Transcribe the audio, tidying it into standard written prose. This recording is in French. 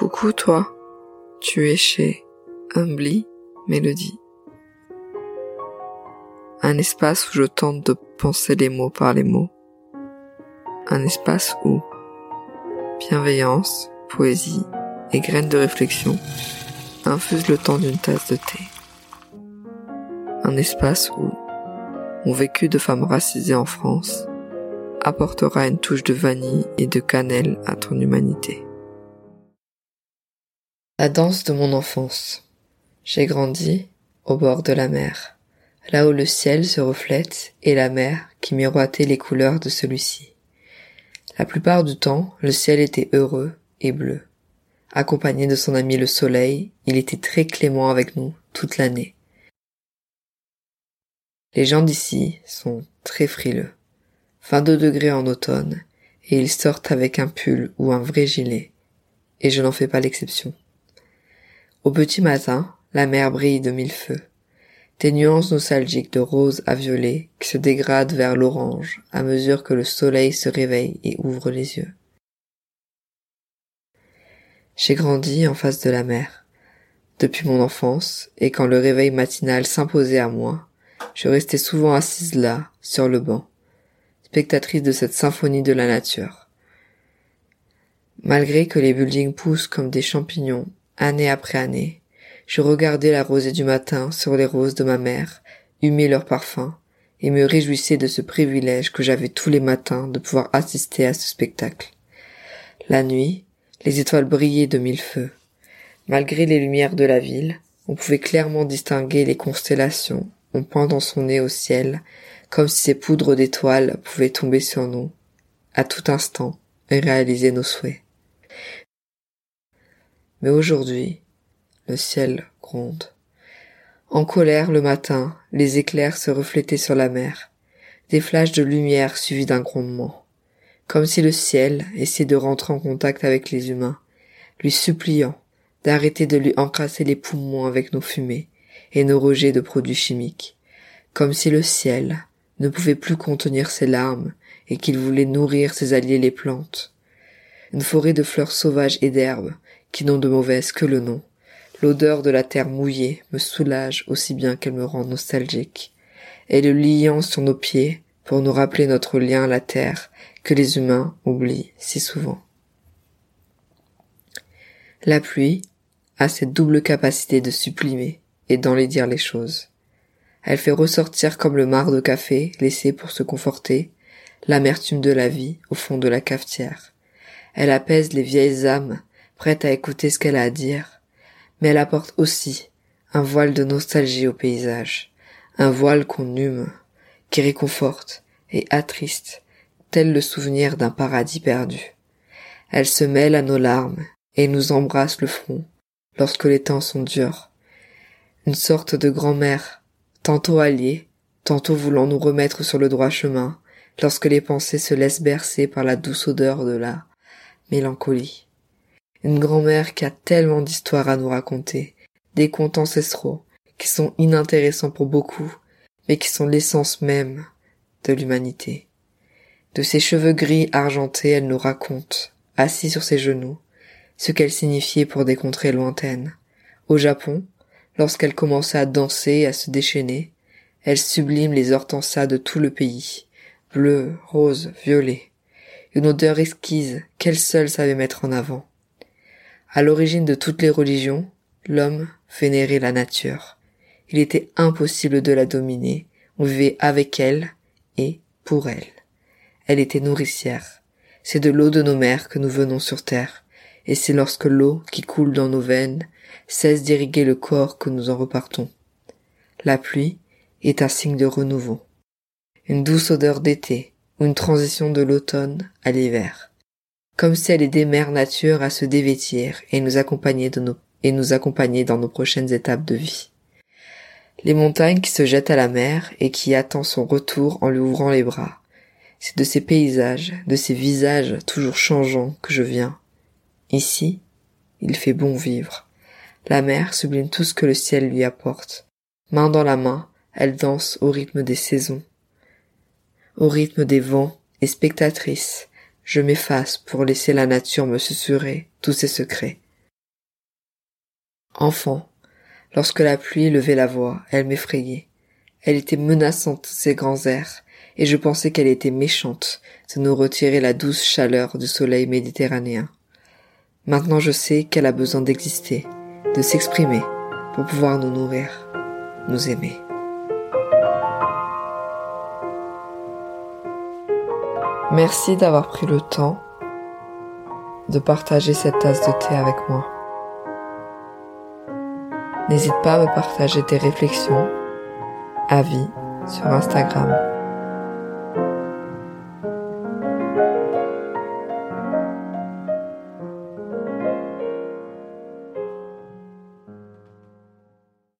Coucou toi, tu es chez Humbly Melody. Un espace où je tente de penser les mots par les mots. Un espace où bienveillance, poésie et graines de réflexion infusent le temps d'une tasse de thé. Un espace où mon vécu de femme racisée en France apportera une touche de vanille et de cannelle à ton humanité. La danse de mon enfance. J'ai grandi au bord de la mer, là où le ciel se reflète et la mer qui miroitait les couleurs de celui-ci. La plupart du temps, le ciel était heureux et bleu. Accompagné de son ami le soleil, il était très clément avec nous toute l'année. Les gens d'ici sont très frileux. 22 degrés en automne, et ils sortent avec un pull ou un vrai gilet. Et je n'en fais pas l'exception. Au petit matin, la mer brille de mille feux. Des nuances nostalgiques de rose à violet qui se dégradent vers l'orange à mesure que le soleil se réveille et ouvre les yeux. J'ai grandi en face de la mer. Depuis mon enfance, et quand le réveil matinal s'imposait à moi, je restais souvent assise là, sur le banc, spectatrice de cette symphonie de la nature. Malgré que les buildings poussent comme des champignons, année après année, je regardais la rosée du matin sur les roses de ma mère, humer leur parfum, et me réjouissais de ce privilège que j'avais tous les matins de pouvoir assister à ce spectacle. La nuit, les étoiles brillaient de mille feux. Malgré les lumières de la ville, on pouvait clairement distinguer les constellations, on pendant son nez au ciel, comme si ces poudres d'étoiles pouvaient tomber sur nous, à tout instant, et réaliser nos souhaits. Mais aujourd'hui, le ciel gronde. En colère le matin, les éclairs se reflétaient sur la mer, des flashs de lumière suivis d'un grondement, comme si le ciel essayait de rentrer en contact avec les humains, lui suppliant d'arrêter de lui encrasser les poumons avec nos fumées et nos rejets de produits chimiques, comme si le ciel ne pouvait plus contenir ses larmes et qu'il voulait nourrir ses alliés les plantes. Une forêt de fleurs sauvages et d'herbes, qui n'ont de mauvaise que le nom. L'odeur de la terre mouillée me soulage aussi bien qu'elle me rend nostalgique. Et le liant sur nos pieds pour nous rappeler notre lien à la terre que les humains oublient si souvent. La pluie a cette double capacité de sublimer et d'enlaidir les choses. Elle fait ressortir comme le marc de café laissé pour se conforter l'amertume de la vie au fond de la cafetière. Elle apaise les vieilles âmes prête à écouter ce qu'elle a à dire, mais elle apporte aussi un voile de nostalgie au paysage, un voile qu'on hume, qui réconforte et attriste, tel le souvenir d'un paradis perdu. Elle se mêle à nos larmes et nous embrasse le front lorsque les temps sont durs. Une sorte de grand-mère, tantôt alliée, tantôt voulant nous remettre sur le droit chemin, lorsque les pensées se laissent bercer par la douce odeur de la mélancolie. Une grand-mère qui a tellement d'histoires à nous raconter, des contes ancestraux qui sont inintéressants pour beaucoup, mais qui sont l'essence même de l'humanité. De ses cheveux gris argentés, elle nous raconte, assise sur ses genoux, ce qu'elle signifiait pour des contrées lointaines. Au Japon, lorsqu'elle commençait à danser et à se déchaîner, elle sublime les hortensias de tout le pays, bleu, rose, violet, une odeur exquise qu'elle seule savait mettre en avant. À l'origine de toutes les religions, l'homme vénérait la nature. Il était impossible de la dominer. On vivait avec elle et pour elle. Elle était nourricière. C'est de l'eau de nos mers que nous venons sur terre. Et c'est lorsque l'eau qui coule dans nos veines cesse d'irriguer le corps que nous en repartons. La pluie est un signe de renouveau. Une douce odeur d'été ou une transition de l'automne à l'hiver. Comme si elle aidait Mère Nature à se dévêtir et nous accompagner dans nos prochaines étapes de vie. Les montagnes qui se jettent à la mer et qui attendent son retour en lui ouvrant les bras. C'est de ces paysages, de ces visages toujours changeants que je viens. Ici, il fait bon vivre. La mer sublime tout ce que le ciel lui apporte. Main dans la main, elle danse au rythme des saisons, au rythme des vents et spectatrice. Je m'efface pour laisser la nature me susurrer tous ses secrets. Enfant, lorsque la pluie élevait la voix, elle m'effrayait. Elle était menaçante, ses grands airs, et je pensais qu'elle était méchante de nous retirer la douce chaleur du soleil méditerranéen. Maintenant je sais qu'elle a besoin d'exister, de s'exprimer, pour pouvoir nous nourrir, nous aimer. Merci d'avoir pris le temps de partager cette tasse de thé avec moi. N'hésite pas à me partager tes réflexions, avis sur Instagram.